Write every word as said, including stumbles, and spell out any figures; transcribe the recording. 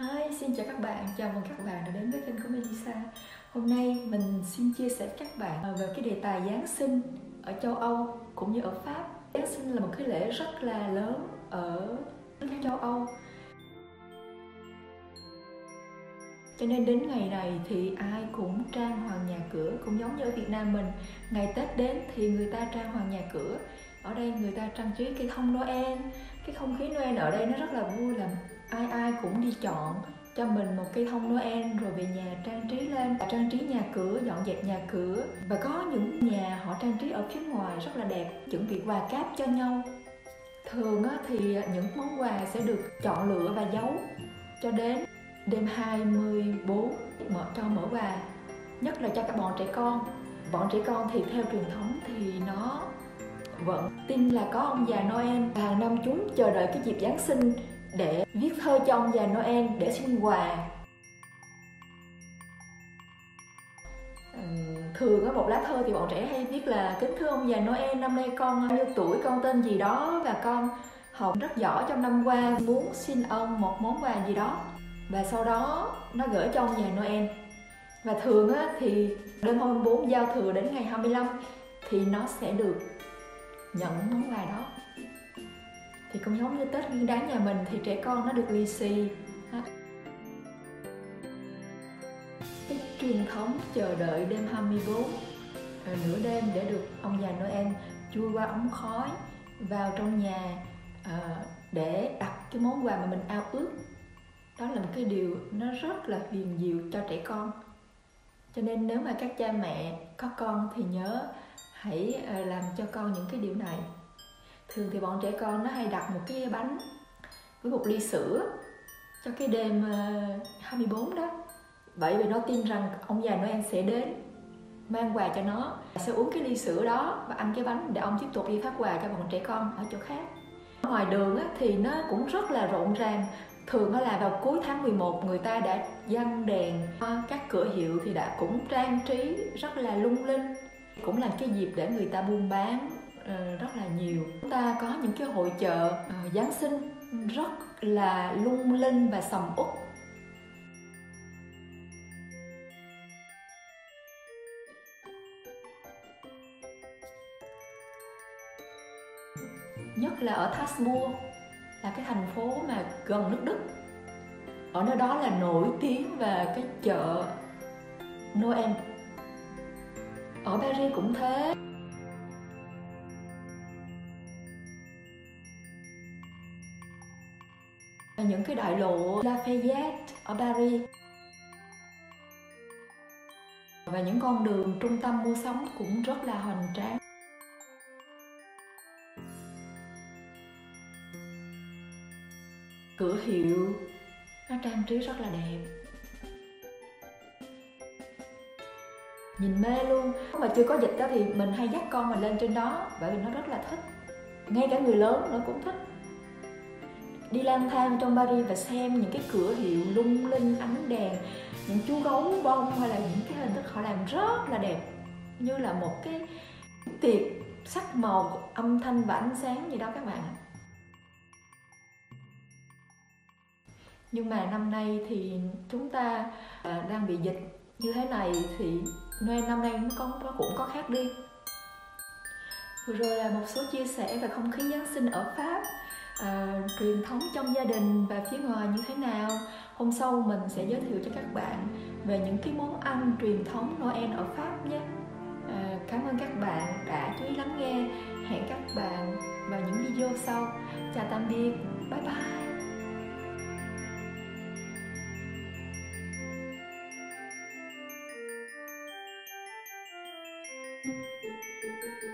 Hi, xin chào các bạn, chào mừng các bạn đã đến với kênh của Melissa. Hôm nay mình xin chia sẻ các bạn về cái đề tài Giáng sinh ở châu Âu cũng như ở Pháp. Giáng sinh là một cái lễ rất là lớn ở châu Âu, cho nên đến ngày này thì ai cũng trang hoàng nhà cửa, cũng giống như ở Việt Nam mình. Ngày Tết đến thì người ta trang hoàng nhà cửa, ở đây người ta trang trí cây thông Noel. Cái không khí Noel ở đây nó rất là vui, là ai ai cũng đi chọn cho mình một cây thông Noel rồi về nhà trang trí lên, trang trí nhà cửa, dọn dẹp nhà cửa. Và có những nhà họ trang trí ở phía ngoài rất là đẹp, chuẩn bị quà cáp cho nhau. Thường thì những món quà sẽ được chọn lựa và giấu cho đến đêm hai mươi tư mở cho mở quà, nhất là cho các bọn trẻ con. Bọn trẻ con thì theo truyền thống thì nó vẫn tin là có ông già Noel, và năm chúng chờ đợi cái dịp Giáng sinh để viết thơ cho ông già Noel để xin quà. Thường có một lá thơ thì bọn trẻ hay viết là: kính thưa ông già Noel, năm nay con bao nhiêu tuổi, con tên gì đó và con học rất giỏi trong năm qua, muốn xin ông một món quà gì đó. Và sau đó nó gửi cho ông già Noel. Và thường thì đêm hai mươi tư giao thừa đến ngày hai mươi lăm thì nó sẽ được nhận món quà đó. Thì cũng giống như Tết Nguyên Đán nhà mình thì trẻ con nó được lì xì. Cái truyền thống chờ đợi đêm hai mươi tư nửa đêm để được ông già Noel chui qua ống khói vào trong nhà để đặt cái món quà mà mình ao ước. Đó là một cái điều nó rất là huyền diệu cho trẻ con. Cho nên nếu mà các cha mẹ có con thì nhớ hãy làm cho con những cái điều này. Thường thì bọn trẻ con nó hay đặt một cái bánh với một ly sữa cho cái đêm hai mươi tư đó. Vậy vì nó tin rằng ông già Noel sẽ đến mang quà cho nó, sẽ uống cái ly sữa đó và ăn cái bánh để ông tiếp tục đi phát quà cho bọn trẻ con ở chỗ khác. Ngoài đường thì nó cũng rất là rộn ràng. Thường là vào cuối tháng mười một người ta đã dăng đèn, các cửa hiệu thì đã cũng trang trí rất là lung linh, cũng là cái dịp để người ta buôn bán rất là nhiều. Chúng ta có những cái hội chợ Giáng sinh rất là lung linh và sầm uất. Nhất là ở Thassmo, là cái thành phố mà gần nước Đức. Ở nơi đó là nổi tiếng về cái chợ Noel. Ở Paris cũng thế. Những cái đại lộ Lafayette ở Paris và những con đường trung tâm mua sắm cũng rất là hoành tráng. Cửa hiệu nó trang trí rất là đẹp, nhìn mê luôn. Mà chưa có dịch đó thì mình hay dắt con mình lên trên đó, bởi vì nó rất là thích. Ngay cả người lớn nó cũng thích. Đi lang thang trong Paris và xem những cái cửa hiệu lung linh, ánh đèn, những chú gấu bông hay là những cái hình thức họ làm rất là đẹp, như là một cái tiệc sắc màu, âm thanh và ánh sáng gì đó các bạn. Nhưng mà năm nay thì chúng ta đang bị dịch như thế này thì Noel năm nay nó cũng có khác đi. Vừa rồi là một số chia sẻ về không khí Giáng sinh ở Pháp, à, truyền thống trong gia đình và phía ngoài như thế nào. Hôm sau mình sẽ giới thiệu cho các bạn về những cái món ăn truyền thống Noel ở Pháp nhé. À, cảm ơn các bạn đã chú ý lắng nghe. Hẹn các bạn vào những video sau. Chào tạm biệt, bye bye. Thank you.